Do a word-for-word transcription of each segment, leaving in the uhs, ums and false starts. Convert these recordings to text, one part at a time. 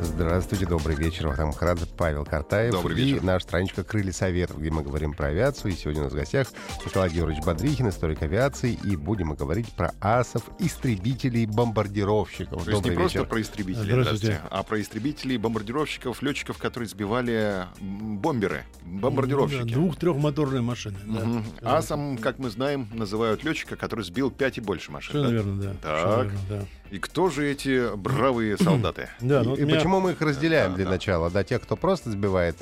Здравствуйте, добрый вечер. Вахтанг Махарадзе, Павел Картаев. Добрый вечер. И наша страничка «Крылья Советов», где мы говорим про авиацию. И сегодня у нас в гостях Николай Георгиевич Бодрихин, историк авиации. И будем мы говорить про асов, истребителей, бомбардировщиков. То есть добрый не вечер. Просто про истребителей, а про истребителей, бомбардировщиков, летчиков, которые сбивали бомберы, бомбардировщики. Да, двух-трехмоторные машины. Угу. Да. Асом, как мы знаем, называют летчика, который сбил пять и больше машин. Все, да? Наверное, да. Так. Все верно, да. И кто же эти бравые солдаты? Да, ну, и меня... почему мы их разделяем да, для да. начала? Да, тех, кто просто сбивает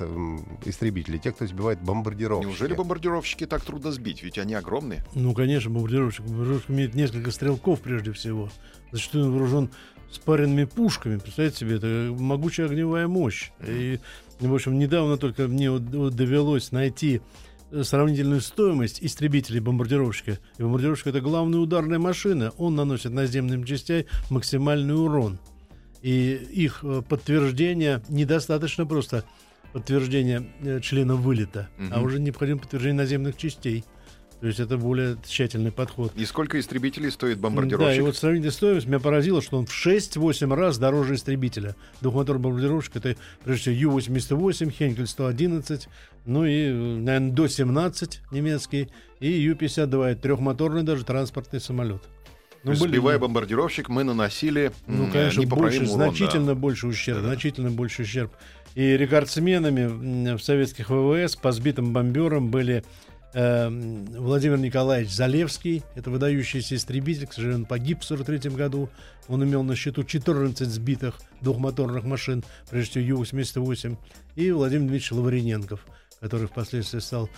истребители, тех, кто сбивает бомбардировщики. Неужели бомбардировщики так трудно сбить? Ведь они огромные. Ну, конечно, бомбардировщик. Бомбардировщик имеет несколько стрелков, прежде всего. Зачастую он вооружен спаренными пушками. Представляете себе, это могучая огневая мощь. И, в общем, недавно только мне вот довелось найти сравнительную стоимость истребителей бомбардировщика. И бомбардировщик — это главная ударная машина. Он наносит наземным частям максимальный урон. И их подтверждение недостаточно просто подтверждения членов вылета, угу. а уже необходимо подтверждение наземных частей. То есть это более тщательный подход. И сколько истребителей стоит бомбардировщик? Да, и вот сравнительная стоимость меня поразила, что он в шесть-восемь раз дороже истребителя. Двухмоторный бомбардировщик — это, прежде всего, Ю восемьдесят восемь, Хенкель сто одиннадцать, ну и, наверное, Д семнадцать немецкий, и Ю пятьдесят два, трехмоторный даже транспортный самолет. Ну, сбивая были... бомбардировщик, мы наносили ну, конечно, непоправимый больше, урон. Значительно да. больше ущерб, да. значительно больше ущерб. И рекордсменами в советских ВВС по сбитым бомберам были э, Владимир Николаевич Залевский. Это выдающийся истребитель. К сожалению, он погиб в сорок третьем году. Он имел на счету четырнадцать сбитых двухмоторных машин, прежде всего Ю восемьдесят восемь. И Владимир Дмитриевич Лавриненков, который впоследствии стал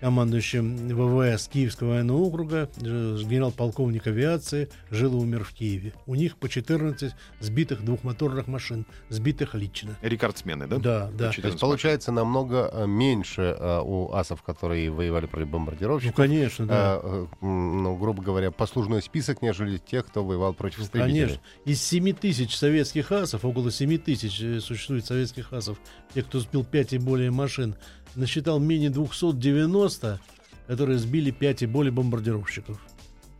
командующим ВВС Киевского военного округа, генерал-полковник авиации, жил и умер в Киеве. У них по четырнадцать сбитых двухмоторных машин, сбитых лично. Рекордсмены, да? Да, да. То есть получается намного меньше а, у асов, которые воевали против бомбардировщиков. Ну, конечно, да. А, ну, грубо говоря, послужной список, нежели тех, кто воевал против истребителей. Конечно. Из семь тысяч советских асов, около семь тысяч существует советских асов, тех, кто сбил пять и более машин, насчитал менее двести девяносто, которые сбили пять и более бомбардировщиков.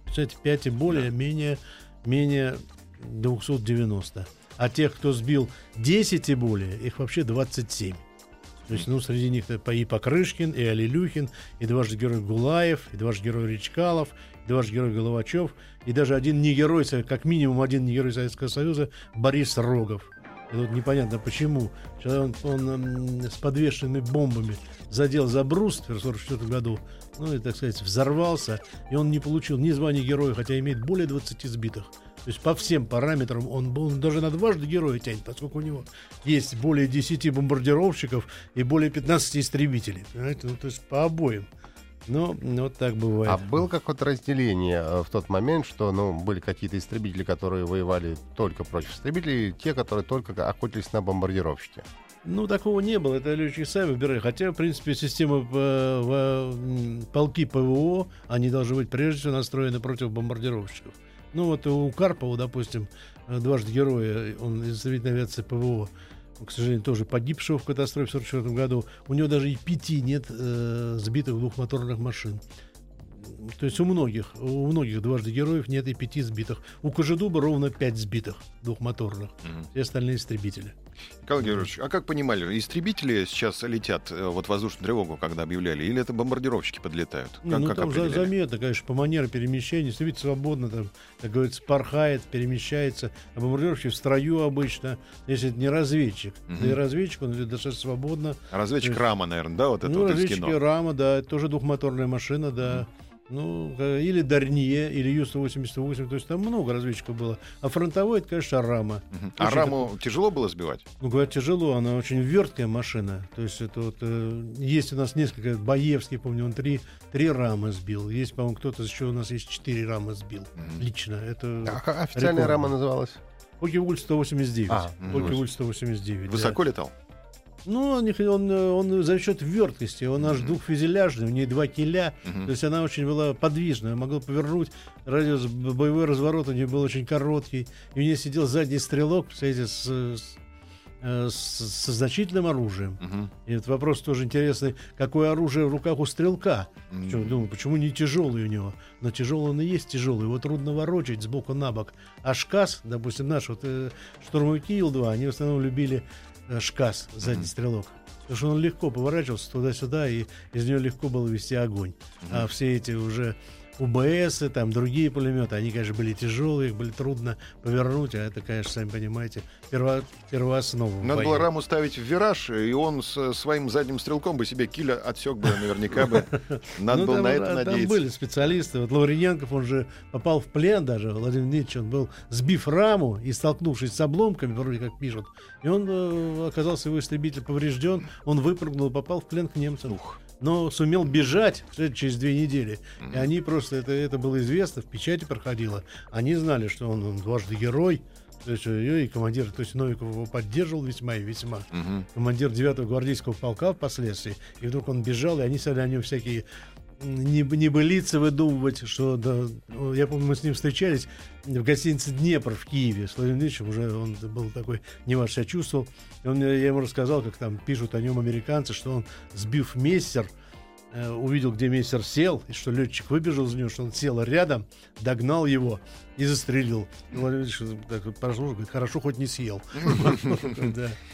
Представляете, пять и более, да. менее, менее двести девяносто. А тех, кто сбил десять и более, их вообще двадцать семь. То есть, ну, среди них и Покрышкин, и Алелюхин, и дважды герой Гулаев, и дважды герой Речкалов, и дважды герой Головачев, и даже один негерой, как минимум один негерой Советского Союза, Борис Рогов. И тут непонятно почему. Он, он, он с подвешенными бомбами задел за бруст в сорок четвёртом году. Ну и, так сказать, взорвался. И он не получил ни звания героя, хотя имеет более двадцати сбитых. То есть по всем параметрам он, он даже на дважды героя тянет, поскольку у него есть более десяти бомбардировщиков и более пятнадцати истребителей. Понимаете? Ну, то есть по обоим. Ну, вот так бывает. А было какое-то разделение в тот момент, что, ну, были какие-то истребители, которые воевали только против истребителей, и те, которые только охотились на бомбардировщики? Ну, такого не было. Это летчики сами выбирали. Хотя, в принципе, система полки ПВО, они должны быть прежде всего настроены против бомбардировщиков. Ну, вот у Карпова, допустим, дважды героя, он истребитель авиации ПВО, к сожалению, тоже погибшего в катастрофе в сорок четвёртом году, у него даже и пяти нет э, сбитых двухмоторных машин. То есть у многих, у многих дважды героев нет и пяти сбитых. У Кожедуба ровно пять сбитых двухмоторных. Mm-hmm. Все остальные истребители. Николай Георгиевич, а как понимали, истребители сейчас летят вот воздушную тревогу, когда объявляли, или это бомбардировщики подлетают? Как, ну, как там определяли? Заметно, конечно, по манере перемещения. Истребитель свободно, там, как говорится, порхает, перемещается. А бомбардировщики в строю обычно, если это не разведчик. Mm-hmm. Да и разведчик, он летит достаточно свободно. А разведчик есть... Рама, наверное, да? Вот это ну, вот разведчики кино. Рама, да, это тоже двухмоторная машина, да. Mm-hmm. Ну, или Дорния, или Ю сто восемьдесят восемь. То есть там много разведчиков было. А фронтовой, это, конечно, Рама. Uh-huh. А Раму это... тяжело было сбивать? Ну, говорят, тяжело. Она очень верткая машина. То есть это вот... Э, есть у нас несколько... Боевский, помню, он три, три Рамы сбил. Есть, по-моему, кто-то... Еще у нас есть четыре Рамы сбил. Uh-huh. Лично. Это... А официальная Рама называлась? Фокке-Вульф сто восемьдесят девять. Фокке-Вульф сто восемьдесят девять. Высоко летал? Ну, он, он, он за счет верткости, он аж mm-hmm. двухфюзеляжный, у нее два киля, mm-hmm. то есть она очень была подвижная, могла повернуть, радиус боевой разворот у нее был очень короткий, и у нее сидел задний стрелок, кстати, с, с, с, со значительным оружием. Mm-hmm. И этот вопрос тоже интересный, какое оружие в руках у стрелка? Mm-hmm. Почему, думаю, почему не тяжелый у него? Но тяжелый он и есть тяжелый, его трудно ворочать сбоку на бок. А ШКАС, допустим, наш вот, э, штурмовики Ил-два, они в основном любили ШКАС, задний mm-hmm. стрелок. Потому что он легко поворачивался туда-сюда, и из него легко было вести огонь. Mm-hmm. А все эти уже УБСы, там другие пулеметы, они, конечно, были тяжелые, их было трудно повернуть, а это, конечно, сами понимаете, перво... первооснова. Надо было Раму ставить в вираж, и он с своим задним стрелком бы себе киля отсек бы, наверняка бы. Надо было на это надеяться. Там были специалисты. Вот Лавриненков, он же попал в плен даже, Владимир Дмитриевич, он был, сбив Раму и столкнувшись с обломками, вроде как пишут, и он оказался, его истребитель поврежден, он выпрыгнул и попал в плен к немцам. Но сумел бежать через две недели. Mm-hmm. И они просто, это, это было известно, в печати проходило. Они знали, что он, он дважды герой. То есть, и командир, то есть Новиков его поддерживал весьма и весьма. Mm-hmm. Командир девятого гвардейского полка впоследствии. И вдруг он бежал, и они стали о нем всякие небылицы выдумывать, что да, я помню, мы с ним встречались в гостинице «Днепр» в Киеве. С Владимиром Ильичем уже он был такой, не ваш себя чувствовал. Он, я ему рассказал, как там пишут о нем американцы, что он, сбив Мессер, увидел, где Мессер сел, и что летчик выбежал за него, что он сел рядом, догнал его и застрелил. И Владимир Ильич так прошло, говорит, хорошо, хоть не съел.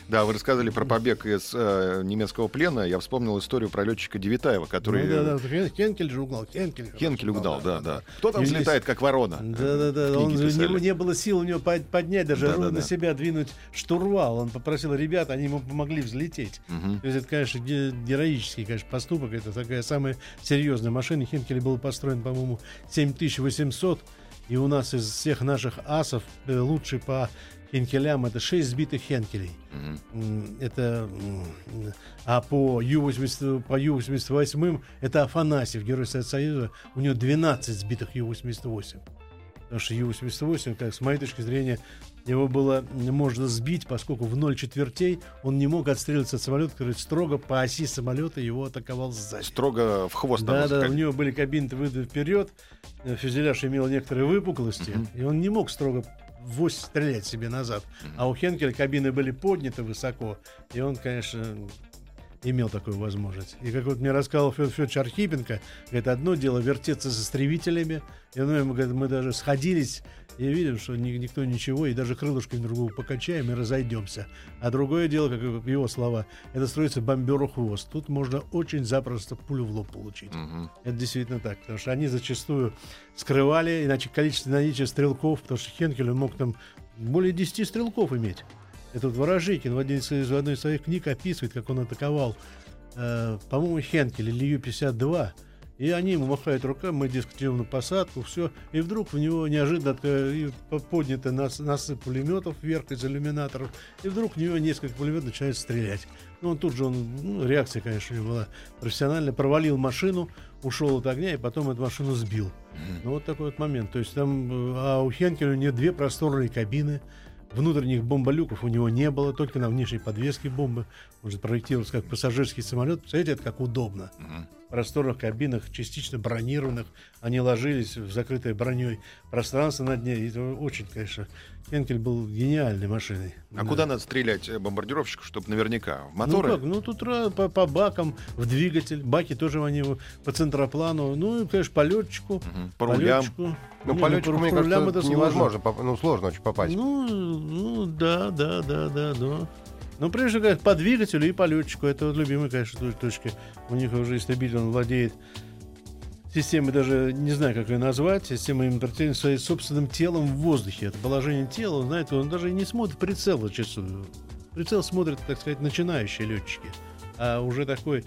Да, вы рассказывали про побег из немецкого плена. Я вспомнил историю про летчика Девятаева, который... Хенкель же угнал. Хенкель угнал, да, да. Кто там взлетает, как ворона? Да, да, да. Не было сил у него поднять, даже на себя двинуть штурвал. Он попросил ребят, они ему помогли взлететь. То есть это, конечно, героический, конечно, поступок. Это такая самая серьезная машина. Хенкель был построен, по-моему, семь тысяч восемьсот. И у нас из всех наших асов лучший по хенкелям это шесть сбитых хенкелей. Mm-hmm. Это, а по Ю-восемьдесят, по Ю-восемьдесят восемь это Афанасьев, Герой Советского Союза. У него двенадцать сбитых Ю-восемьдесят восемь. Потому что Ю-восемьдесят восемь, как, с моей точки зрения, его было можно сбить, поскольку в ноль четвертей он не мог отстрелиться от самолета, который строго по оси самолета его атаковал сзади. Строго в хвост. Да, да, у него были кабины выдвинуты вперед, фюзеляж имел некоторые выпуклости, mm-hmm. и он не мог строго в ось стрелять себе назад. Mm-hmm. А у Хенкеля кабины были подняты высоко, и он, конечно... имел такую возможность. И как вот мне рассказал Федор Федорович Архипенко, говорит, одно дело вертеться с истребителями, и оно ему, говорит, мы даже сходились и видим, что ни, никто ничего, и даже крылышками другого покачаем и разойдемся. А другое дело, как его слова, это строится бомберу хвост. Тут можно очень запросто пулю в лоб получить. Угу. Это действительно так, потому что они зачастую скрывали, иначе количество наличия стрелков, потому что Хенкель мог там более десяти стрелков иметь. Этот Ворожейкин в одной из своих книг описывает, как он атаковал, э, по-моему, Хенкель или Ю-пятьдесят два. И они ему махают руками, мы дискутируем на посадку, все. И вдруг в него неожиданно подняты насып пулеметов вверх из иллюминаторов. И вдруг в него несколько пулеметов начинают стрелять. Ну, он тут же, он, ну, реакция, конечно, у него была профессиональная. Провалил машину, ушел от огня, и потом эту машину сбил. Mm-hmm. Ну, вот такой вот момент. То есть там, а у Хенкеля у него две просторные кабины. Внутренних бомболюков у него не было, только на внешней подвеске бомбы. Он же проектировался как пассажирский самолет. Представляете, это как удобно. В просторных кабинах, частично бронированных, они ложились в закрытое броней пространство на дне. И это очень, конечно, Хенкель был гениальной машиной. А да. Куда надо стрелять бомбардировщику, чтобы наверняка? В моторы? Ну, как? Ну тут по, по бакам, в двигатель. Баки тоже они по центроплану. Ну и, конечно, по летчику. Угу. По рулям. Ну, ну, по летчику, ну, мне по рулям, кажется, это невозможно. Поп- ну, сложно очень попасть. Ну, ну, да, да, да, да, да. Ну, прежде всего, по двигателю и по летчику. Это вот любимые, конечно, точки. У них уже истребитель, он владеет системой, даже не знаю, как ее назвать, системой имитации своим собственным телом в воздухе. Это положение тела, он знает, он даже не смотрит прицел зачастую. Прицел смотрят, так сказать, начинающие летчики. А уже такой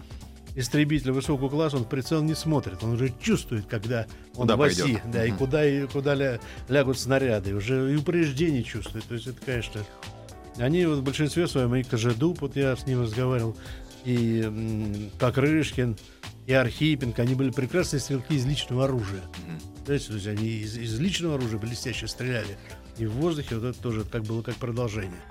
истребитель высокого класса, он прицел не смотрит. Он уже чувствует, когда он куда в оси, да, mm-hmm. и куда, и куда ля, лягут снаряды. Уже и упреждение чувствует. То есть это, конечно... Они вот в большинстве своем, и Кожедуб, вот я с ним разговаривал, и м, Покрышкин, и Архипенко, они были прекрасные стрелки из личного оружия. Mm-hmm. То есть, то есть они из, из личного оружия блестяще стреляли. И в воздухе вот это тоже как было как продолжение.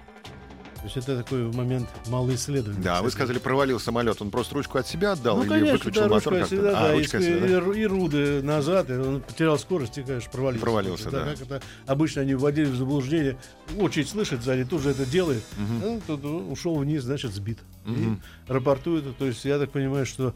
То есть это такой момент малоисследованный. Да, кстати. Вы сказали, провалил самолет. Он просто ручку от себя отдал, ну, или конечно, выключил да, мотор как-то? Себя, а, да, ручка от себя, да. И, и, и руды назад, и он потерял скорость и, конечно, провалился. Провалился, да. да. Как это, обычно они вводили в заблуждение. Очередь слышит сзади, тут же это делает. Угу. Ну, тут ушел вниз, значит, сбит. Угу. И рапортует. То есть я так понимаю, что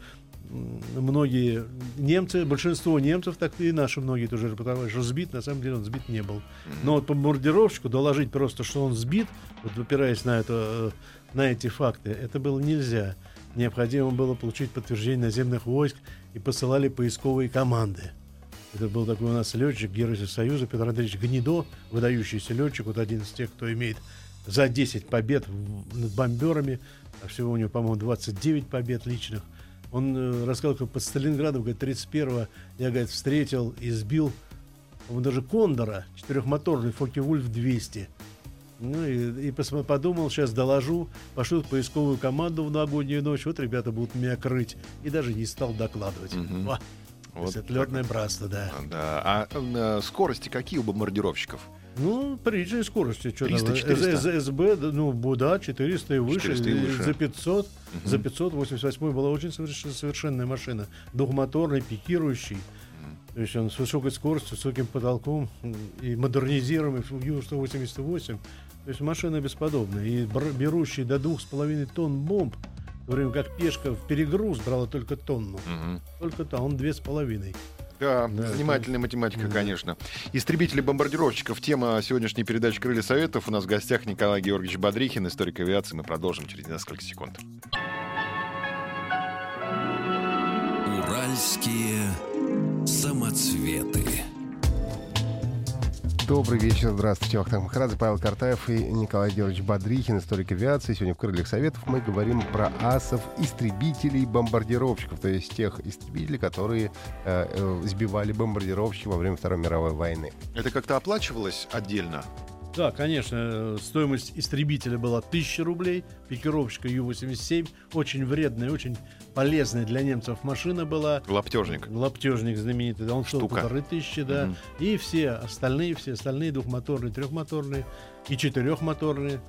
многие немцы, большинство немцев, так и наши многие тоже рапортовали, что сбит, на самом деле он сбит не был. Но вот по бомбардировщику доложить просто, что он сбит, вот опираясь на, это, на эти факты, это было нельзя. Необходимо было получить подтверждение наземных войск, и посылали поисковые команды. Это был такой у нас летчик, Герой Союза, Петр Андреевич Гнедо, выдающийся летчик, вот один из тех, кто имеет за десять побед над бомберами, а всего у него, по-моему, двадцать девять побед личных. Он рассказал, как под Сталинградом, говорит, тридцать первого я, говорит, встретил и сбил даже кондора, четырехмоторный Фокке-Вульф двести. Ну и, и подумал, сейчас доложу, пошлю поисковую команду в новогоднюю ночь, вот ребята будут меня крыть. И даже не стал докладывать. Угу. Ва, вот лётное братство, да. да. А, а скорости какие у бомбардировщиков? Ну, приличные скорости. триста четыреста? СБ, ну, да, четыреста и выше, четыреста и выше. За пятьсот. Uh-huh. За пятьсот восемьдесят восемь была очень совершенная машина. Двухмоторный, пикирующий. Uh-huh. То есть он с высокой скоростью, с высоким потолком. И модернизируемый Ю сто восемьдесят восемь. То есть машина бесподобная. И берущий до двух с половиной тонн бомб, в то время как пешка в перегруз брала только тонну. Uh-huh. Только тонн, две с половиной. Да, да, занимательная это... математика, конечно. Истребители-бомбардировщиков. Тема сегодняшней передачи «Крылья Советов». У нас в гостях Николай Георгиевич Бодрихин, историк авиации. Мы продолжим через несколько секунд. Уральские самоцветы. Добрый вечер, здравствуйте, Вахтанг Махарадзе, Павел Картаев и Николай Георгиевич Бодрихин, историк авиации. Сегодня в «Крыльях Советов» мы говорим про асов истребителей-бомбардировщиков, то есть тех истребителей, которые э, э, сбивали бомбардировщики во время Второй мировой войны. Это как-то оплачивалось отдельно? Да, конечно, стоимость истребителя была тысяча рублей, пикировщика Ю восемьдесят семь, очень вредная, очень полезная для немцев машина была. Лаптежник. Лаптежник знаменитый, он шел полторы тысячи, да, угу. И все остальные, все остальные двухмоторные, трехмоторные и четырехмоторные,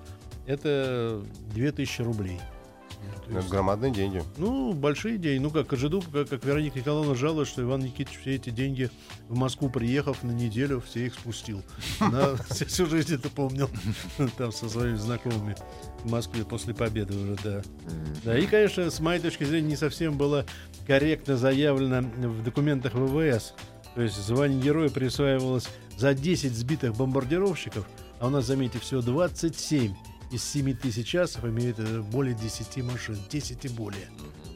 это две тысячи рублей. Это есть, громадные деньги. Ну, большие деньги. Ну, как Кожедуб, как, как Вероника Николаевна жалуется, что Иван Никитич все эти деньги в Москву, приехав на неделю, все их спустил. Она всю жизнь это помнил. Там со своими знакомыми в Москве после победы уже, да. Да, и, конечно, с моей точки зрения, не совсем было корректно заявлено в документах ВВС. То есть звание героя присваивалось за десять сбитых бомбардировщиков, а у нас, заметьте, всего двадцать семь. Из семь тысяч асов имеют более десяти машин, десять и более.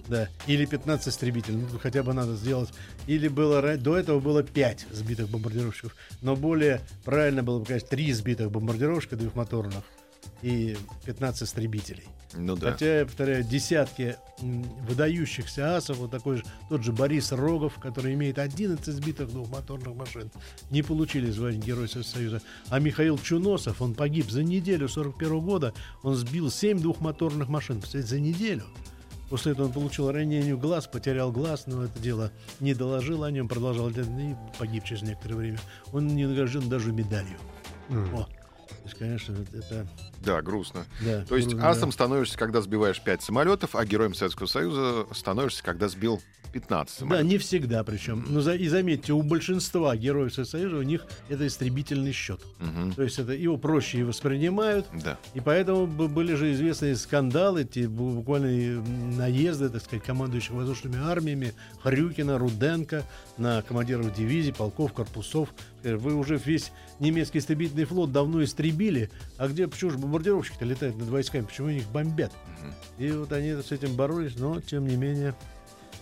Да. Или пятнадцать истребителей, ну, хотя бы надо сделать. Или было, до этого было пять сбитых бомбардировщиков. Но более правильно было бы, конечно, три сбитых бомбардировщика двухмоторных и пятнадцать истребителей. Ну, да. Хотя, я повторяю, десятки выдающихся асов, вот такой же, тот же Борис Рогов, который имеет одиннадцать сбитых двухмоторных машин, не получили звание Героя Советского Союза. А Михаил Чуносов, он погиб за неделю сорок первого года, он сбил семь двухмоторных машин, кстати, за неделю. После этого он получил ранение в глаз, потерял глаз, но это дело не доложил о нем, продолжал и погиб через некоторое время. Он не награжден даже медалью. Mm. О. То есть, конечно, это... Да, грустно. Да, то есть грустно, асом да. становишься, когда сбиваешь пять самолетов, а героем Советского Союза становишься, когда сбил пятнадцать самолетов. Да, не всегда причем. Но за... И заметьте, у большинства героев Советского Союза у них это истребительный счет. Угу. То есть это его проще и воспринимают. Да. И поэтому были же известные скандалы, те буквально наезды, так сказать, командующих воздушными армиями, Хрюкина, Руденко, на командиров дивизий, полков, корпусов. Вы уже весь немецкий истребительный флот давно истребили, а где, почему же бомбардировщики-то летают над войсками, почему их бомбят? Uh-huh. И вот они с этим боролись, но, тем не менее,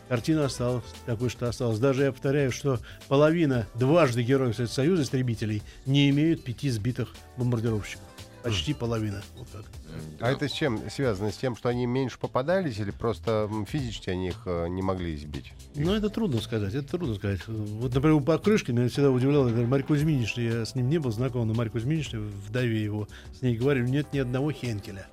картина осталась такой, что осталась. Даже я повторяю, что половина дважды героев Советского Союза истребителей не имеют пяти сбитых бомбардировщиков. Почти половина. Вот так. А это с чем связано? С тем, что они меньше попадались или просто физически они их не могли избить? Ну, это трудно сказать. Это трудно сказать. Вот, например, у Покрышкина меня всегда удивляло, например, Марья Кузьминична, я с ним не был знаком, но Марья Кузьминична, вдове его, с ней говорили, нет ни одного Хенкеля.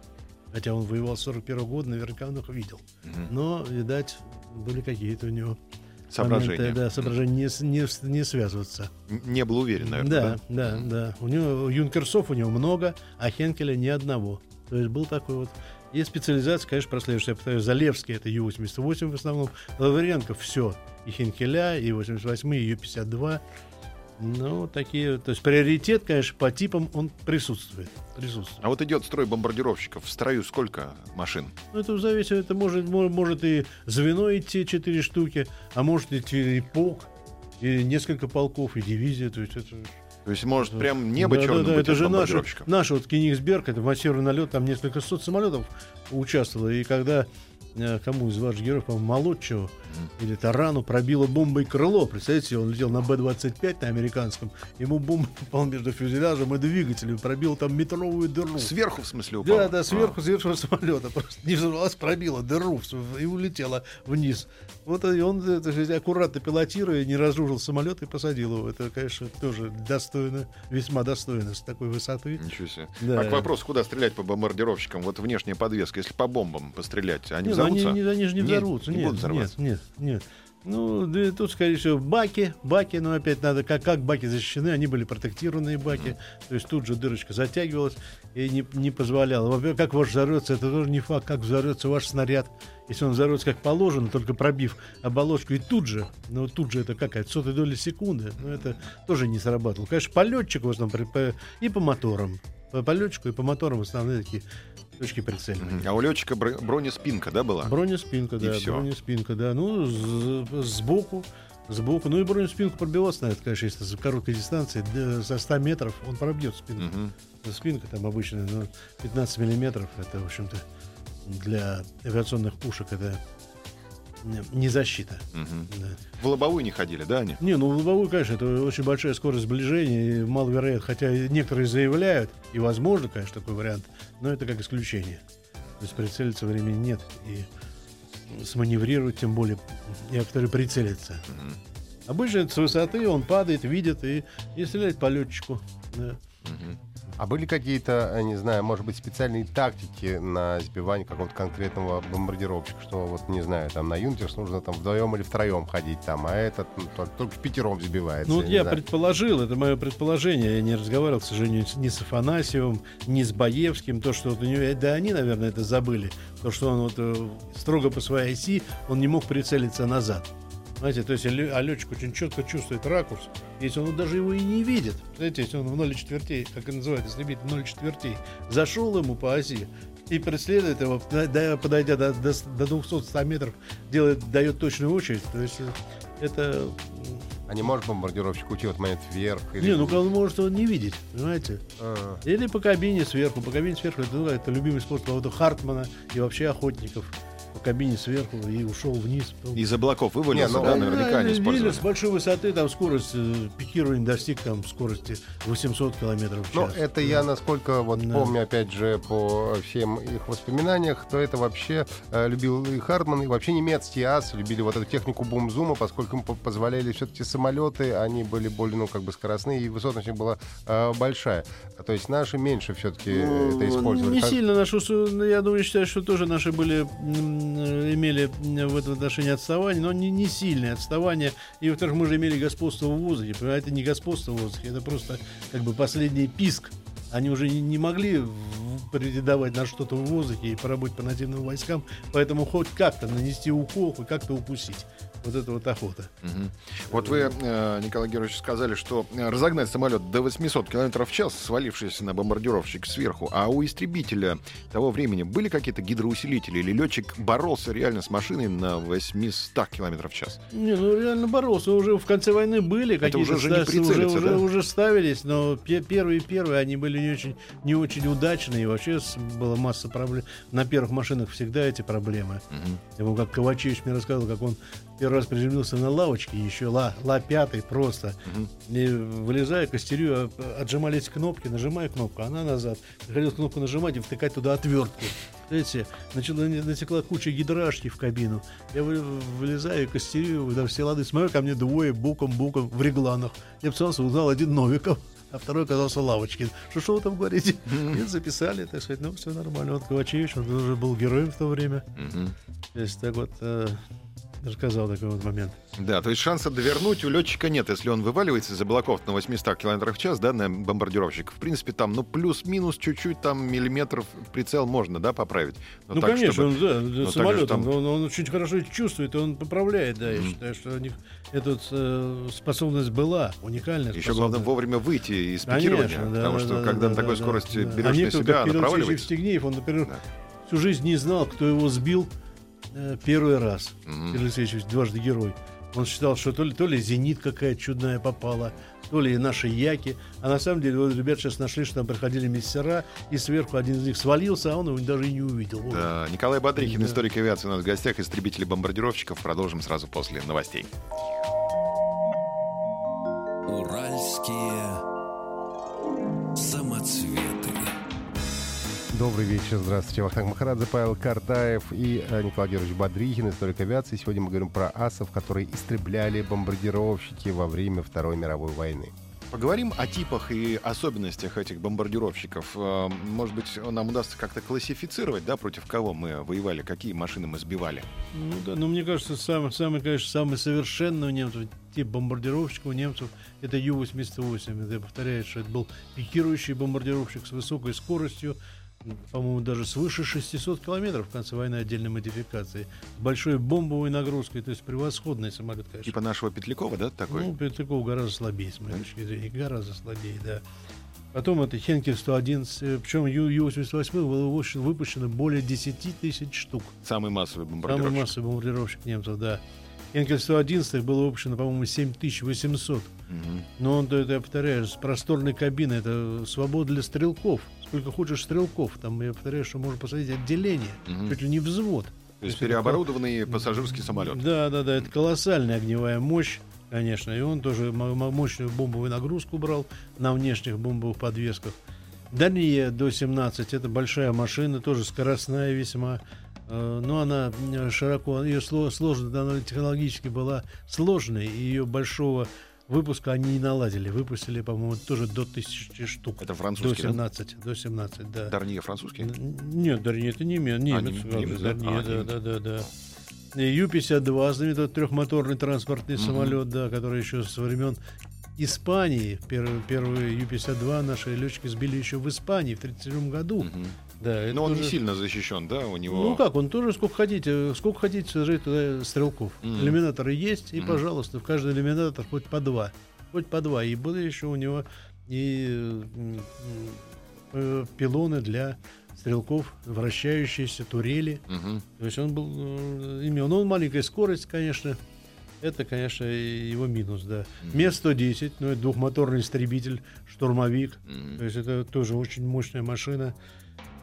Хотя он воевал с сорок первого года, наверняка он их видел. Mm-hmm. Но, видать, были какие-то у него... Соображения. Моменты, да, соображения mm. не, не, не связываться. Не был уверен, наверное. Да, да, да. да. У него юнкерсов у него много, а Хенкеля ни одного. То есть был такой вот. И специализация, конечно, прослеживается. Я повторяю, Залевский — это Ю восемьдесят восемь в основном. Лавриненков — все. И Хенкеля, и восемьдесят восемь, и Ю пятьдесят два. Ну, такие... То есть приоритет, конечно, по типам он присутствует. присутствует. А вот идет строй бомбардировщиков. В строю сколько машин? Ну, это зависит. Это может, может и звено идти четыре штуки, а может идти и полк, и несколько полков, и дивизия. То есть это... То есть, может, прям небо да, черным да, да, быть от бомбардировщиков. Наш вот Кенигсберг, это массированный налет, там несколько сот самолетов участвовало. И когда э, кому из ваших героев, по-моему, Молодчеву mm. или Тарану пробило бомбой крыло. Представляете, он летел на Б двадцать пять на американском, ему бомба попала между фюзеляжем и двигателем, пробила там метровую дыру. Сверху, в смысле, упала? Да, да, сверху, а. сверху самолета. Просто не взорвалась, пробила дыру и улетела вниз. Вот и он это, аккуратно пилотируя, не разрушил самолет и посадил его. Это, конечно, тоже достойно, весьма достойно с такой высоты. Ничего себе. Да. А к вопросу, куда стрелять по бомбардировщикам? Вот внешняя подвеска, если по бомбам пострелять, они нет, взорвутся? Они, они же не взорвутся. Нет, не будут взорваться. Нет, нет, нет. Ну, да, тут, скорее всего, баки, баки, но опять надо, как, как баки защищены, они были протектированные баки, mm. то есть тут же дырочка затягивалась и не, не позволяла. Во-первых, как ваш взорвется, это тоже не факт, как взорвется ваш снаряд, если он взорвется как положено, только пробив оболочку, и тут же, ну, тут же это какая-то сотая доля секунды, но ну, это тоже не срабатывало. Конечно, по летчику в основном, и по моторам, по летчику и по моторам основные такие точки прицельные. А у летчика бронеспинка, да, была? Бронеспинка, да. Бронеспинка, да. Ну, сбоку, сбоку. Ну и бронеспинку пробивать надо, конечно, если за короткой дистанции, за сто метров он пробьет спинку. Угу. Спинка там обычная, ну, пятнадцать миллиметров, это, в общем-то, для авиационных пушек это... не защита. Угу. Да. В лобовую не ходили, да, они? Не, ну в лобовую, конечно, это очень большая скорость сближения, и маловероятно, хотя некоторые заявляют, и возможно, конечно, такой вариант, но это как исключение. То есть прицелиться времени нет, и сманеврировать, тем более, и авторы прицелятся. Угу. Обычно с высоты он падает, видит, и, и стреляет по летчику. Да. Угу. А были какие-то, не знаю, может быть, специальные тактики на сбивание какого-то конкретного бомбардировщика, что вот, не знаю, там на Юнкерс нужно там вдвоем или втроем ходить там, а этот ну, только в пятером сбивается. Ну, я, я предположил, это мое предположение, я не разговаривал, к сожалению, ни с Афанасьевым, ни с Баевским, то, что вот у него, да они, наверное, это забыли, то, что он вот строго по своей оси, он не мог прицелиться назад. Знаете, то есть а летчик очень четко чувствует ракурс, если он даже его и не видит. Знаете, если он в ноль четвертей, как это называется, истребитель ноль четвертей, зашел ему по оси и преследует его, подойдя до, до, до двухсот метров, делает, дает точную очередь. То есть это... А не может бомбардировщик учить момент вверх? Или... Не, ну он может он не видеть, понимаете? А-а-а. Или по кабине сверху. По кабине сверху это, ну, это любимый спорт Владу Хартмана и вообще охотников. По кабине сверху и ушел вниз. Из облаков вывалился, да, да, наверняка не использовали. С большой высоты там скорость э, пикирования достиг там скорости восемьсот километров в час. Ну, это да. Я, насколько вот да. помню, опять же, по всем их воспоминаниях, то это вообще э, любил и Хартман, и вообще немецкие асы любили вот эту технику бум-зума, поскольку им позволяли все-таки самолеты, они были более, ну, как бы скоростные, и высотность была э, большая. То есть наши меньше все-таки ну, это использовали. Не как... сильно наши, я думаю, считаю, что тоже наши были... имели в этом отношении отставание, но не, не сильное отставание. И, во-вторых, мы же имели господство в воздухе. Это не господство в воздухе, это просто как бы последний писк. Они уже не, не могли претендовать на что-то в воздухе и поработать по наземным войскам, поэтому хоть как-то нанести укол и как-то укусить. Вот это вот охота. Угу. Вот вы, Николай Георгиевич, сказали, что разогнать самолет до восьмисот километров в час, свалившийся на бомбардировщик сверху, а у истребителя того времени были какие-то гидроусилители? Или летчик боролся реально с машиной на восьмистах километров в час? Не, ну реально боролся. Уже в конце войны были какие-то... Это уже же не прицелиться, да? Уже, уже ставились, но первые-первые они были не очень, не очень удачные. И вообще была масса проблем. На первых машинах всегда эти проблемы. Угу. Как Ковачевич мне рассказывал, как он... Первый раз приземлился на лавочке, еще ла, ла пятый просто. Mm-hmm. И вылезая, костерю, отжимались кнопки, нажимаю кнопку, она назад. Приходилось кнопку нажимать и втыкать туда отвертку. Знаете, начала, натекла куча гидрашки в кабину. Я вылезаю, костерю, там все лады, смотрю, ко мне двое боком-боком в регланах. Я писался, узнал один Новиков, а второй оказался Лавочкин. Что, что вы там говорите? Mm-hmm. И записали, так сказать, ну все нормально. Вот Ковачевич, он уже был героем в то время. Mm-hmm. То есть так вот... рассказал такой вот момент. Да, то есть шанса довернуть у летчика нет, если он вываливается из облаков на восьмистах километрах в час, да, на бомбардировщик. В принципе, там, ну, плюс-минус чуть-чуть, там, миллиметров прицел можно, да, поправить. Но ну, так, конечно, чтобы... он, да, но самолетом, там... он, он очень хорошо чувствует, он поправляет, да, я mm. считаю, что у них эта э, способность была, уникальная способность. Еще главное вовремя выйти из пикирования, конечно, да, потому да, что, да, когда да, на такой да, скорости да, берешь а на себя, она проваливается. Стегнеев, он, например, да. всю жизнь не знал, кто его сбил э, первый раз. Mm-hmm. Петр Алексеевич дважды герой. Он считал, что то ли, то ли зенит какая чудная попала, то ли наши яки. А на самом деле, вот ребят сейчас нашли, что там проходили мессера, и сверху один из них свалился, а он его даже и не увидел. Вот. Да, Николай Бодрихин, да. историк авиации, у нас в гостях, истребители бомбардировщиков. Продолжим сразу после новостей. Уральские самоцветы. Добрый вечер, здравствуйте. Вахтанг Махарадзе, Павел Картаев и Николай Георгиевич Бодрихин, историк авиации. Сегодня мы говорим про асов, которые истребляли бомбардировщики во время Второй мировой войны. Поговорим о типах и особенностях этих бомбардировщиков. Может быть, нам удастся как-то классифицировать, да, против кого мы воевали, какие машины мы сбивали. Ну да, но мне кажется, самый, самый, конечно, самый совершенный у немцев тип бомбардировщика у немцев это Ю восемьдесят восемь. Я повторяю, что это был пикирующий бомбардировщик с высокой скоростью. По-моему, даже свыше шестисот километров в конце войны отдельной модификации. С большой бомбовой нагрузкой. То есть превосходный самолет, конечно. Типа нашего Петлякова, да, такой? Ну, Петляков гораздо слабее, с моей точки зрения. Гораздо слабее, да. Потом это Хенкель сто одиннадцать. Причем Ю восемьдесят восемь было выпущено более десяти тысяч штук. Самый массовый бомбардировщик. Самый массовый бомбардировщик немцев, да. Хенкель сто одиннадцать было выпущено, по-моему, семь тысяч восемьсот. Mm-hmm. Но он, это я повторяю, с просторной кабины. Это свобода для стрелков. Сколько хочешь стрелков. Там, я повторяю, что можно посадить отделение. Mm-hmm. Чуть ли не взвод. То, То есть переоборудованный это... пассажирский самолет. Да, да, да. Это колоссальная огневая мощь, конечно. И он тоже мощную бомбовую нагрузку брал на внешних бомбовых подвесках. Дорния до семнадцать. Это большая машина, тоже скоростная весьма. Но она широко... Ее сложно, она технологически была сложной. И ее большого... Выпуска они не наладили. Выпустили, по-моему, тоже до тысячи штук. Это французский, до семнадцати, да? До семнадцати, да. Дорния французский? Нет, Дорния это немец. Немец, а, немец, да? Дорния, а, да, немец. да, да, да. Ю пятьдесят два, знаменитый трехмоторный транспортный mm-hmm. самолет, да, который еще со времен Испании, первый, первый Ю пятьдесят два наши летчики сбили еще в Испании в тридцать седьмом году. Mm-hmm. Да, но он тоже... не сильно защищен, да, у него. Ну как, он тоже сколько хотите, сколько хотите сажать туда стрелков. Mm-hmm. Иллюминаторы есть, и, mm-hmm. пожалуйста, в каждый иллюминатор хоть по два. Хоть по два. И были еще у него и э, пилоны для стрелков, вращающиеся турели. Mm-hmm. То есть он был имел. Но он маленькая скорость, конечно. Это, конечно, его минус, да. Mm-hmm. Месс сто десять, ну это двухмоторный истребитель, штурмовик. Mm-hmm. То есть это тоже очень мощная машина.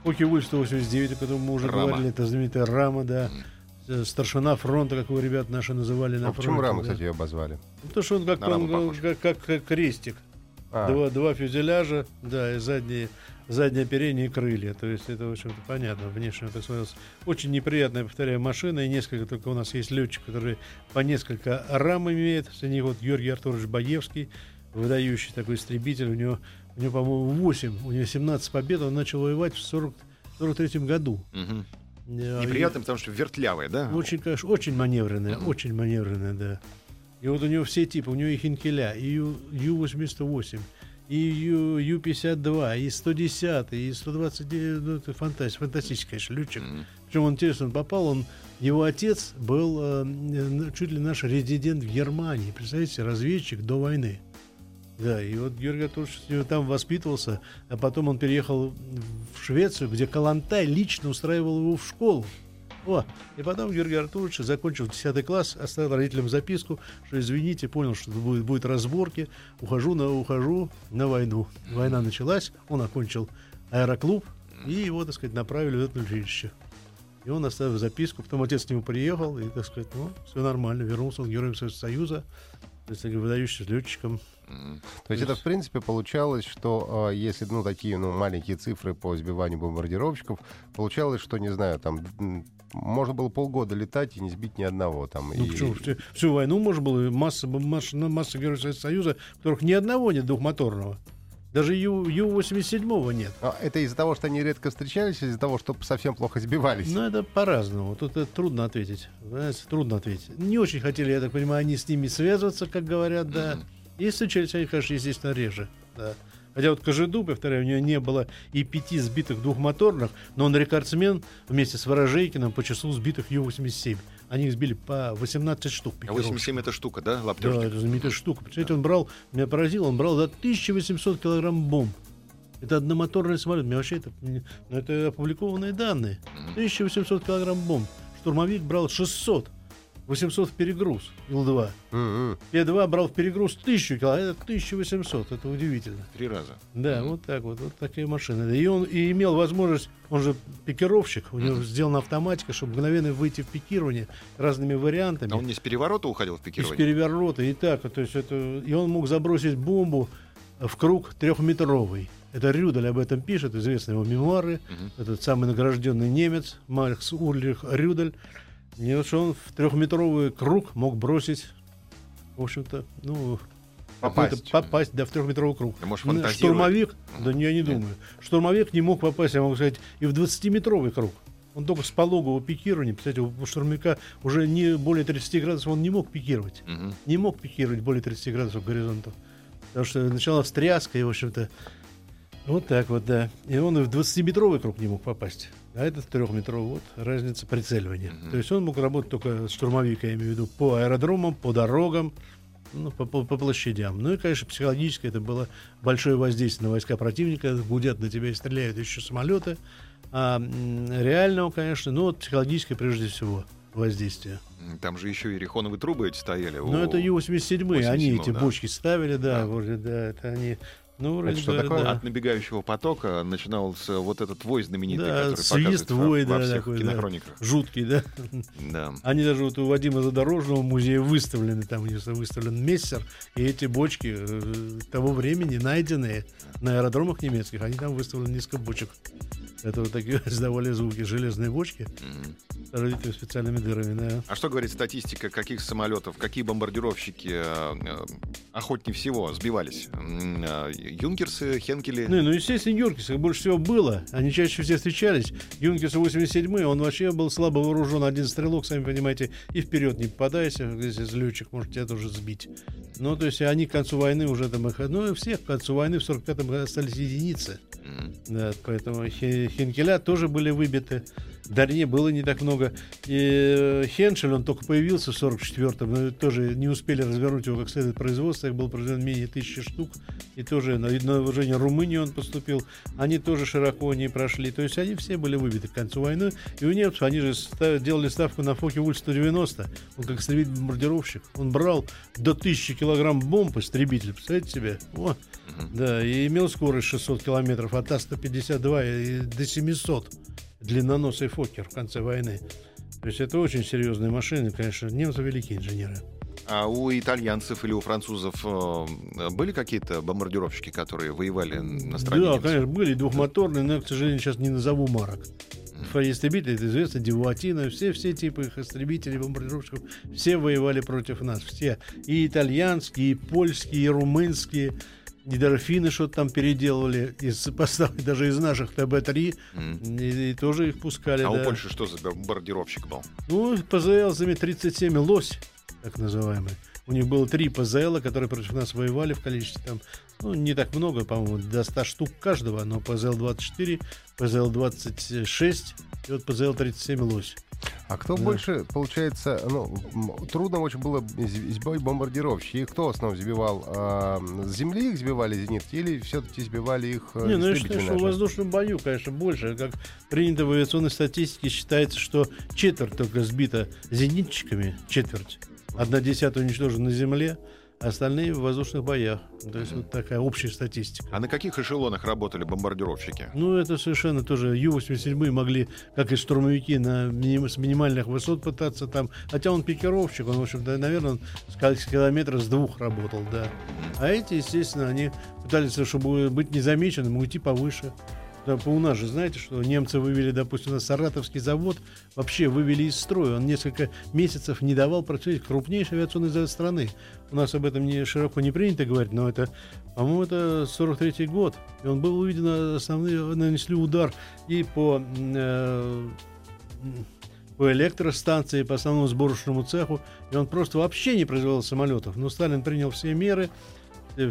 Фокке-Вульф сто восемьдесят девять, о котором мы уже Рама. говорили, это знаменитая Рама, да. Mm. Старшина фронта, как его ребят наши называли на а фронте. Почему Рама, да? Кстати, ее обозвали? Ну, потому что он как, он, как, как, как крестик. А. Два, два фюзеляжа, да, и задние, заднее оперение и крылья. То есть это, в общем-то, понятно. Внешне так смотрелось. Очень неприятная, повторяю, машина. И несколько только у нас есть летчики, которые по несколько Рам имеют. Среди них вот Георгий Артурович Боевский, выдающий такой истребитель. У него... У него, по-моему, восемь, у него семнадцать побед. Он начал воевать в сорок третьем году. Угу. Неприятно, потому что вертлявые, да? Очень, конечно, очень маневренные, угу. очень маневренные, да. И вот у него все типы. У него и Хенкеля, и Ю восемьдесят восемь, и Ю пятьдесят два, и сто десять, и сто двадцать девять. Ну, это фантастический, фантастический, конечно, летчик. Угу. Причем он, интересно, он попал, он, его отец был э, чуть ли наш резидент в Германии. Представляете, разведчик до войны. Да, и вот Георгий Артурович там воспитывался, а потом он переехал в Швецию, где Калантай лично устраивал его в школу. О, и потом Георгий Артурович, закончив десятый класс, оставил родителям записку, что извините, понял, что будет, будет разборки, ухожу на, ухожу на войну. Война началась, он окончил аэроклуб, и его, так сказать, направили в это училище. И он оставил записку, потом отец к нему приехал, и, так сказать, ну, все нормально, вернулся он героем Советского Союза, то есть выдающимся летчиком. Mm-hmm. То есть yes. это, в принципе, получалось, что э, если, ну, такие, ну, маленькие цифры по сбиванию бомбардировщиков, получалось, что, не знаю, там, можно было полгода летать и не сбить ни одного там. Ну, и... почему? Всю, всю войну можно было, масса, масса, масса героев Советского Союза, которых ни одного нет двухмоторного. Даже Ю восемьдесят семь нет. Но это из-за того, что они редко встречались, из-за того, что совсем плохо сбивались? Ну, это по-разному. Тут это трудно ответить. Понимаете? Трудно ответить. Не очень хотели, я так понимаю, они с ними связываться, как говорят, да. И встречались они, конечно, естественно, реже, да. Хотя вот Кожедуб, повторяю, у него не было и пяти сбитых двухмоторных, но он рекордсмен вместе с Ворожейкиным по числу сбитых Ю восемьдесят семь. Они их сбили по восемнадцать штук. А восемьдесят семь это штука, да, лаптёжник? Да, это знаменитая штука. Представляете, да. Он брал, меня поразило, он брал до тысяча восемьсот килограмм бомб. Это одномоторный самолет. Меня вообще это, ну, это опубликованные данные. тысяча восемьсот килограмм бомб. Штурмовик брал шестьсот. восемьсот в перегруз, Ил-два. Mm-hmm. Пи-два брал в перегруз тысячу килограмм, это тысяча восемьсот, это удивительно. Три раза. Да, mm-hmm. вот так вот, вот такие машины. И он и имел возможность, он же пикировщик, у него mm-hmm. сделана автоматика, чтобы мгновенно выйти в пикирование разными вариантами. А он не с переворота уходил в пикирование? И с переворота, и так, то есть это, и он мог забросить бомбу в круг трехметровый. Это Рюдель об этом пишет, известные его мемуары, mm-hmm. этот самый награжденный немец Макс Урлих Рюдель. Нет, что он в трехметровый круг мог бросить, в общем-то, ну, попасть, попасть да, в трехметровый круг. Штурмовик, mm-hmm. да не, я не Нет. думаю, штурмовик не мог попасть, я могу сказать, и в двадцатиметровый круг. Он только с пологового пикирования, кстати, у штурмовика уже не более тридцати градусов он не мог пикировать. Mm-hmm. Не мог пикировать более тридцати градусов к горизонту. Потому что начала встряска, и, в общем-то, вот так вот, да. И он и в двадцатиметровый круг не мог попасть. А этот трехметровый, вот разница прицеливания. Mm-hmm. То есть он мог работать только штурмовик, я имею в виду, по аэродромам, по дорогам, ну, по, по, по площадям. Ну и, конечно, психологически это было большое воздействие на войска противника. Гудят на тебя и стреляют еще самолеты. А реального, конечно, ну вот психологическое прежде всего воздействие. Там же еще и рихоновые трубы эти стояли. Ну у... это Ю восемьдесят семь, они эти да. бочки ставили, да, да. вроде, да, это они... Ну, это что говоря, такое? Да. От набегающего потока начинался вот этот вой знаменитый, да, который свист, показывается вой, во, да, во всех такой, кинохрониках. Да. Жуткий, да? да? Они даже вот у Вадима Задорожного музея выставлены, там выставлен Мессер, и эти бочки того времени, найденные на аэродромах немецких, они там выставлены несколько бочек. Это вот такие издавали звуки железные бочки, mm-hmm. родители специальными дырами, да. А что говорит статистика, каких самолетов, какие бомбардировщики э, э, охотнее всего сбивались? Э, юнкерсы, Хенкели? Ну, ну, естественно, юнкерсы. Больше всего было. Они чаще все встречались. Юнкерс восемьдесят семь, он вообще был слабо вооружен. Один стрелок, сами понимаете, и вперед не попадайся. Если летчик может тебя тоже сбить. Ну, то есть они к концу войны уже там их... Ну, и всех к концу войны в сорок пятом остались единицы. Mm-hmm. Да, поэтому... Хенкеля тоже были выбиты. Дорнии было не так много. И Хеншель, он только появился в сорок четвёртом, но тоже не успели развернуть его как следует производство. Их было произведено менее тысячи штук. И тоже на, на вооружение Румынии он поступил. Они тоже широко не прошли. То есть они все были выбиты к концу войны. И у немцев они же став, делали ставку на Фокке-Вульф сто девяносто. Он как истребитель-бомбардировщик. Он брал до тысячи килограмм бомб истребитель. Представляете себе? О. Да, и имел скорость шестьсот километров от А сто пятьдесят два до семисот. Длинноносый Фоккер в конце войны. То есть это очень серьезные машины. Конечно, немцы великие инженеры. А у итальянцев или у французов были какие-то бомбардировщики, которые воевали на стороне? Да, немцев? Конечно, были двухмоторные, но я, к сожалению, сейчас не назову марок. Истребители, это известно, Девуатина, все, все типы их истребителей, бомбардировщиков, все воевали против нас, все. И итальянские, и польские, и румынские. И даже финны что-то там переделывали из поставки, даже из наших Тэ Бэ три mm. и, и тоже их пускали. А да. у Польши что за бомбардировщик был? Ну, Пэ Зэ Эл тридцать семь «Лось», так называемый. У них было три Пэ Зэ Эла, которые против нас воевали в количестве там, ну, не так много, по-моему, до ста штук каждого. Но Пэ Зэ Эл двадцать четыре, Пэ Зэ Эл двадцать шесть и вот Пэ Зэ Эл тридцать семь «Лось». А кто да. больше, получается, ну, трудно очень было сбивать бомбардировщики. Кто в основном сбивал? А, с земли их сбивали зенитки или все-таки сбивали их истребители? Не, ну я считаю, что в воздушном бою, конечно, больше. Как принято в авиационной статистике, считается, что четверть только сбита зенитчиками, четверть. Одна десятая уничтожена на земле, остальные в воздушных боях. То есть вот такая общая статистика. А на каких эшелонах работали бомбардировщики? Ну, это совершенно тоже Ю восемьдесят семь могли, как и штурмовики, на миним... с минимальных высот пытаться там. Хотя он пикировщик, он, в общем-то, наверное, он с километра с двух работал, да. А эти, естественно, они пытались, чтобы быть незамеченным, уйти повыше. У нас же, знаете, что немцы вывели, допустим, на Саратовский завод, вообще вывели из строя. Он несколько месяцев не давал процветить крупнейший авиационный завод страны. У нас об этом не, широко не принято говорить, но это, по-моему, это сорок третий год. И он был увиден, основные нанесли удар и по... Э, по электростанции, по основному сборочному цеху, и он просто вообще не производил самолетов. Но Сталин принял все меры,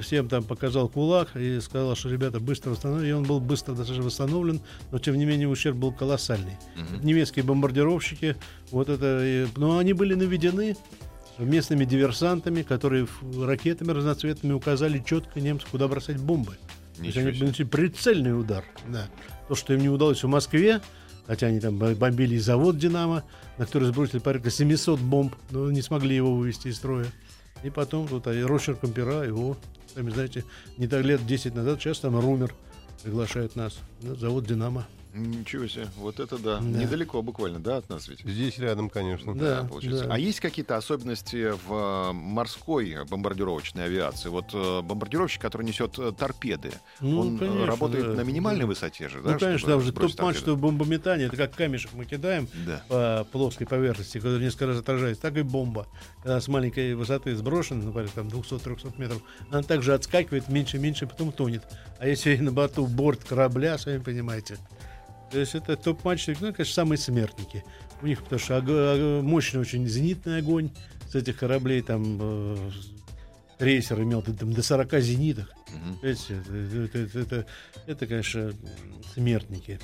всем там показал кулак и сказал, что ребята быстро восстановлены, и он был быстро даже восстановлен, но тем не менее ущерб был колоссальный. Uh-huh. Немецкие бомбардировщики, вот это, но они были наведены местными диверсантами, которые ракетами разноцветными указали четко немцам, куда бросать бомбы. То есть они нанесли прицельный удар. Да. То, что им не удалось в Москве, хотя они там бомбили завод «Динамо», на который сбросили порядка семьсот бомб, но не смогли его вывести из строя. И потом вот росчерком пера его, сами знаете, не так лет десять назад, сейчас там «Румер» приглашает нас на завод «Динамо». Ничего себе, вот это да. да. Недалеко буквально, да, от нас ведь? Здесь рядом, конечно. Да, да получается. Да. А есть какие-то особенности в морской бомбардировочной авиации? Вот бомбардировщик, который несет торпеды, ну, он конечно, работает да. на минимальной высоте же, ну, да? Ну, конечно, там же топ-мачтовое бомбометание, это как камешек мы кидаем да. по плоской поверхности, который несколько раз отражается, так и бомба. Когда с маленькой высоты сброшена, например, там двести-триста метров, она также отскакивает меньше-меньше, потом тонет. А если на борту борт корабля, сами понимаете... То есть это топ-мачтовик, ну, конечно, самые смертники. У них, потому что ог- мощный очень зенитный огонь с этих кораблей, там, э- рейсер имел там, до сорок зениток. Mm-hmm. То есть это, это, это, это, это, конечно, смертники.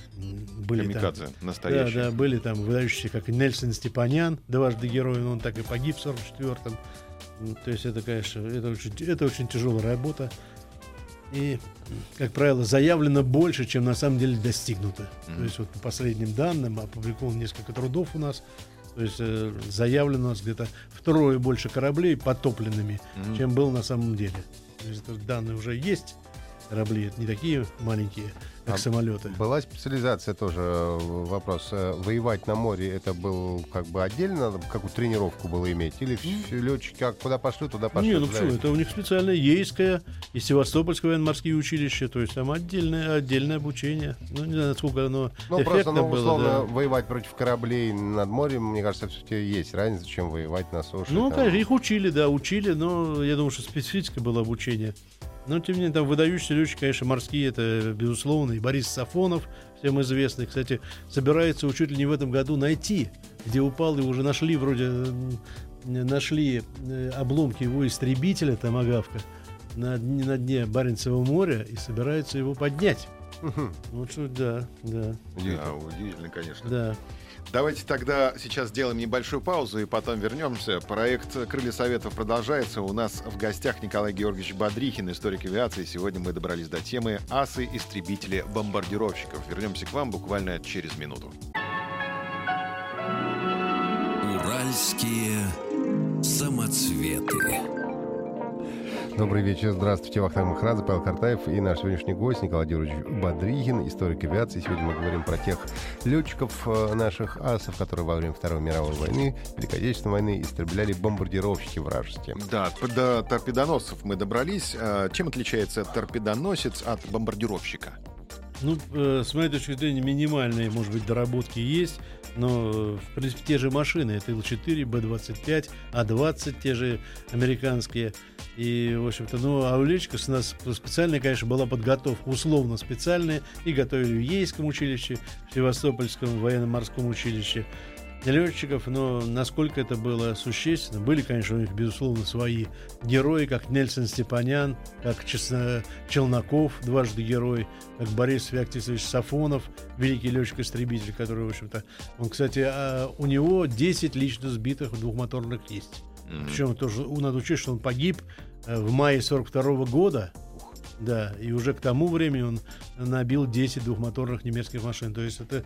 Были камикадзе, там, настоящие. Да, да, были там выдающиеся, как Нельсон Степанян, дважды герой, но он так и погиб в сорок четвёртом. То есть это, конечно, это очень, это очень тяжелая работа. И, как правило, заявлено больше, чем на самом деле достигнуто. Mm-hmm. То есть вот по последним данным опубликовано несколько трудов у нас. То есть э, заявлено у нас где-то втрое больше кораблей потопленными, mm-hmm. чем было на самом деле. То есть данные уже есть. Корабли это не такие маленькие, как а самолеты. Была специализация тоже, вопрос. Воевать на море, это был как бы отдельно, какую тренировку было иметь? Или mm. летчики как, куда пошли, туда пошли? Не, ну почему? Это у них специальное Ейское и Севастопольское военно-морские училища. То есть там отдельное, отдельное обучение. Ну, не знаю, насколько оно ну, эффектно ну, было. Условно, да. Воевать против кораблей над морем, мне кажется, все-таки есть разница, чем воевать на суше. Ну, там. Конечно, их учили, да, учили, но я думаю, что специфика была обучение. Но, тем не менее, там выдающиеся летчики, конечно, морские, это, безусловно, и Борис Сафонов, всем известный, кстати, собирается чуть ли не в этом году найти, где упал, и уже нашли, вроде, нашли обломки его истребителя, «Томагавка», на, на дне Баренцевого моря, и собираются его поднять. Вот что, да, да. Да, удивительно, конечно. Да. Давайте тогда сейчас сделаем небольшую паузу и потом вернемся. Проект «Крылья Советов» продолжается. У нас в гостях Николай Георгиевич Бодрихин, историк авиации. Сегодня мы добрались до темы «Асы, истребители бомбардировщиков». Вернемся к вам буквально через минуту. Уральские самоцветы. Добрый вечер, здравствуйте, Вахтанг Махрадзе, Павел Картаев и наш сегодняшний гость Николай Георгиевич Бодрихин, историк авиации. Сегодня мы говорим про тех летчиков наших асов, которые во время Второй мировой войны, Великой Отечественной войны истребляли бомбардировщики вражеские. Да, до торпедоносцев мы добрались. Чем отличается торпедоносец от бомбардировщика? Ну, с моей точки зрения, минимальные, может быть, доработки есть, но, в принципе, те же машины, это Ил четыре, Бэ двадцать пять, А двадцать, те же американские. И, в общем-то, ну, а у летчиков у нас специальная, конечно, была подготовка, условно специальная, и готовили в Ейском училище, в Севастопольском военно-морском училище летчиков, но насколько это было существенно, были, конечно, у них, безусловно, свои герои, как Нельсон Степанян, как Чесно... Челноков, дважды герой, как Борис Феоктистович Сафонов, великий летчик-истребитель, который, в общем-то, он, кстати, у него десять лично сбитых двухмоторных есть. Mm-hmm. Причем тоже надо учесть, что он погиб в мае сорок второго года. Да, и уже к тому времени он набил десять двухмоторных немецких машин. То есть это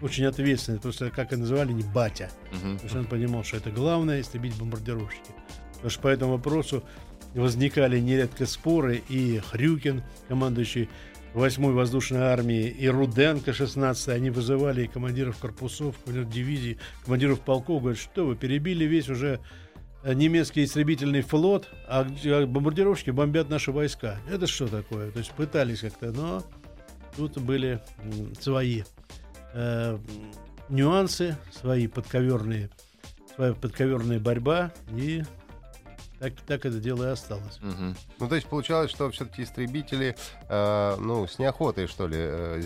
очень ответственно. Просто, как и называли, не батя. Uh-huh. Потому что он понимал, что это главное — истребить бомбардировщики. Потому что по этому вопросу возникали нередко споры. И Хрюкин, командующий восьмой воздушной армии, и Руденко, шестнадцатой, они вызывали командиров корпусов, командиров дивизий, командиров полков. Говорят, что вы, перебили весь уже немецкий истребительный флот, а бомбардировщики бомбят наши войска. Это что такое? То есть пытались как-то, но тут были свои э, нюансы, свои подковерные, своя подковерная борьба, и так, так это дело и осталось. Угу. Ну, то есть получалось, что все-таки истребители, э, ну, с неохотой, что ли, э,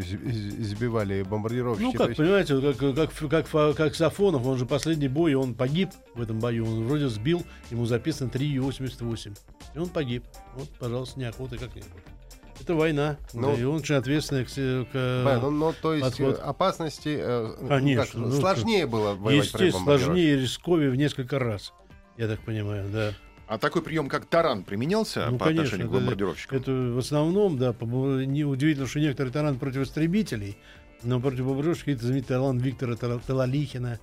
сбивали бомбардировщики. Ну, как, есть... понимаете, как, как, как, как Сафонов, он же последний бой, он погиб в этом бою, он вроде сбил, ему записано три Ю восемьдесят восемь, и он погиб. Вот, пожалуйста, с неохотой как-нибудь. Это война, ну, да, и он очень ответственный к, к да, ну, но, то есть подход. Опасности э, Конечно, как, ну, сложнее ну, было воевать. Естественно, сложнее, рисковее в несколько раз, я так понимаю, да. А такой прием, как таран, применялся ну, по конечно, отношению к бомбардировщикам? Это, это в основном, да, неудивительно, что некоторые тараны против истребителей, но против бомбардировщиков это знаменитый таран Виктора Талалихина,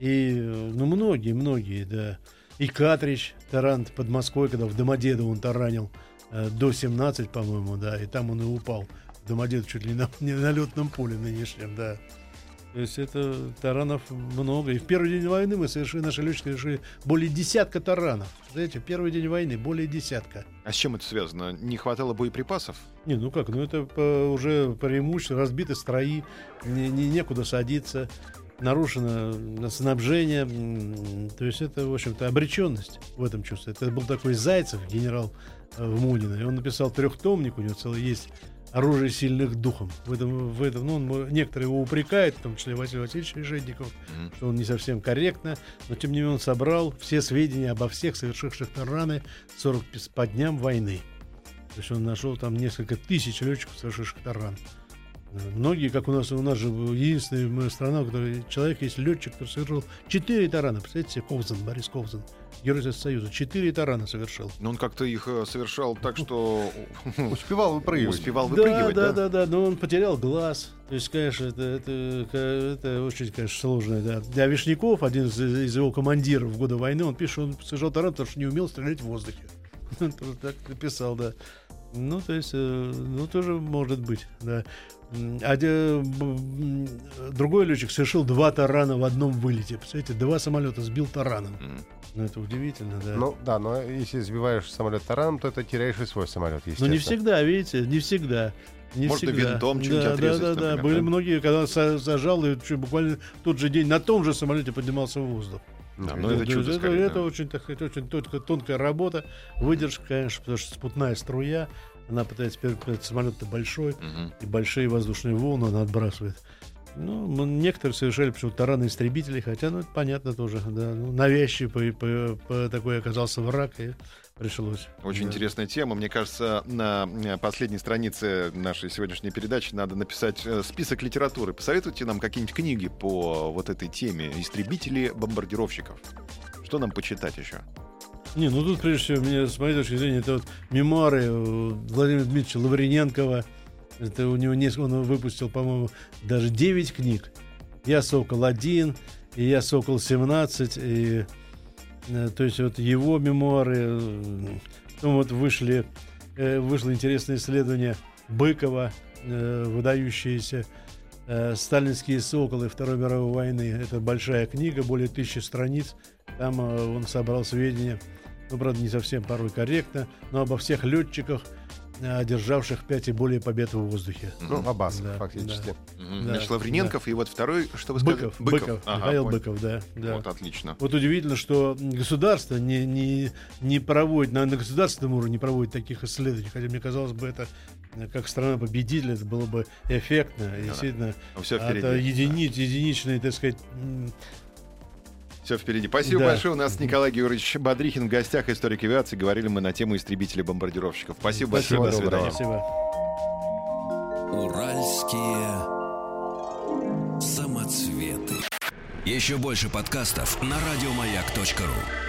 и, ну, многие, многие, да. И Катрич, таран под Москвой, когда в Домодедово он таранил, до семнадцати, по-моему, да, и там он и упал. Домодед чуть ли на, не на летном поле нынешнем, да. То есть это таранов много. И в первый день войны мы совершили, наши летчики совершили более десятка таранов. Знаете, в первый день войны более десятка. А с чем это связано? Не хватало боеприпасов? Не, ну как, ну это по, уже преимущество, разбиты строи, не, не, некуда садиться, нарушено снабжение. То есть это, в общем-то, обреченность в этом чувстве. Это был такой Зайцев, генерал в Мунино, и он написал трехтомник, у него целый есть «Оружие сильных духом». В этом, в этом, ну, он, некоторые его упрекают, в том числе Василий Васильевич Решетников, mm-hmm. что он не совсем корректно, но тем не менее он собрал все сведения обо всех совершивших тараны сорок по дням войны. То есть он нашел там несколько тысяч летчиков, совершивших таран. Многие, как у нас, у нас же единственная страна, у которой человек есть летчик, который совершил четыре тарана. Представляете себе, Ковзан, Борис Ковзан, герой Союза, четыре тарана совершил. Но он как-то их совершал так, что успевал выпрыгивать. Успевал выпрыгивать, да, да, да, да, да, но он потерял глаз. То есть, конечно, это, это, это очень, конечно, сложно. Да. Для Вишняков, один из, из его командиров в годы войны, он пишет, что он совершал таран, потому что не умел стрелять в воздухе. Он так написал, да. Ну, то есть, ну, тоже может быть, да. Один, другой летчик совершил два тарана в одном вылете. Представляете, два самолета сбил тараном. Mm. Ну, это удивительно, да. Ну, да, но если сбиваешь самолет тараном, то это теряешь и свой самолет, естественно. Ну, не всегда, видите, не всегда. Не Можно всегда. Винтом что-нибудь да, отрезать. Да, да, например, да. Были многие, когда он сажал, и буквально в тот же день на том же самолете поднимался в воздух. Да, ну, это, это, это, это да. очень, так, очень тонкая, тонкая работа, выдержка, mm-hmm. конечно, потому что спутная струя, она пытается, самолет-то большой, mm-hmm. и большие воздушные волны она отбрасывает. Ну, некоторые совершали почему-то тараны истребителей, хотя, ну, это понятно тоже, да, ну, навязчивый по, по, по, такой оказался враг, и пришлось. Очень да. интересная тема. Мне кажется, на последней странице нашей сегодняшней передачи надо написать список литературы. Посоветуйте нам какие-нибудь книги по вот этой теме «Истребители бомбардировщиков». Что нам почитать еще? Не, ну, тут, прежде всего, мне, с моей точки зрения, это вот мемуары Владимира Дмитриевича Лавриненкова. Это у него несколько, он выпустил, по-моему, даже девять книг. «Я Сокол-один», и «Я Сокол-семнадцать», и, э, то есть вот его мемуары. Э, потом вот вышли, э, вышло интересное исследование Быкова, э, выдающиеся э, «Сталинские соколы Второй мировой войны». Это большая книга, более тысячи страниц. Там э, он собрал сведения, ну, правда, не совсем порой корректно, но обо всех летчиках, одержавших пять и более побед в воздухе. Ну, Аббасов, да, фактически. Да, mm-hmm. да, Значит, Лавриненков да. и вот второй, что вы сказали? Быков. Быков. Быков. Ага, Михаил понял. Быков, да, да. Вот отлично. Вот удивительно, что государство не, не, не проводит, на, на государственном уровне не проводит таких исследований. Хотя, мне казалось бы, это как страна-победитель, это было бы эффектно, да, действительно. Да. Это едини, да. единичные, так сказать... Все впереди. Спасибо да. большое. У нас Николай Георгиевич Бодрихин в гостях, историк авиации. Говорили мы на тему истребителей-бомбардировщиков. Спасибо, Спасибо большое. Доброго. До свидания. Спасибо. Уральские самоцветы. Еще больше подкастов на радиомаяк точка ру.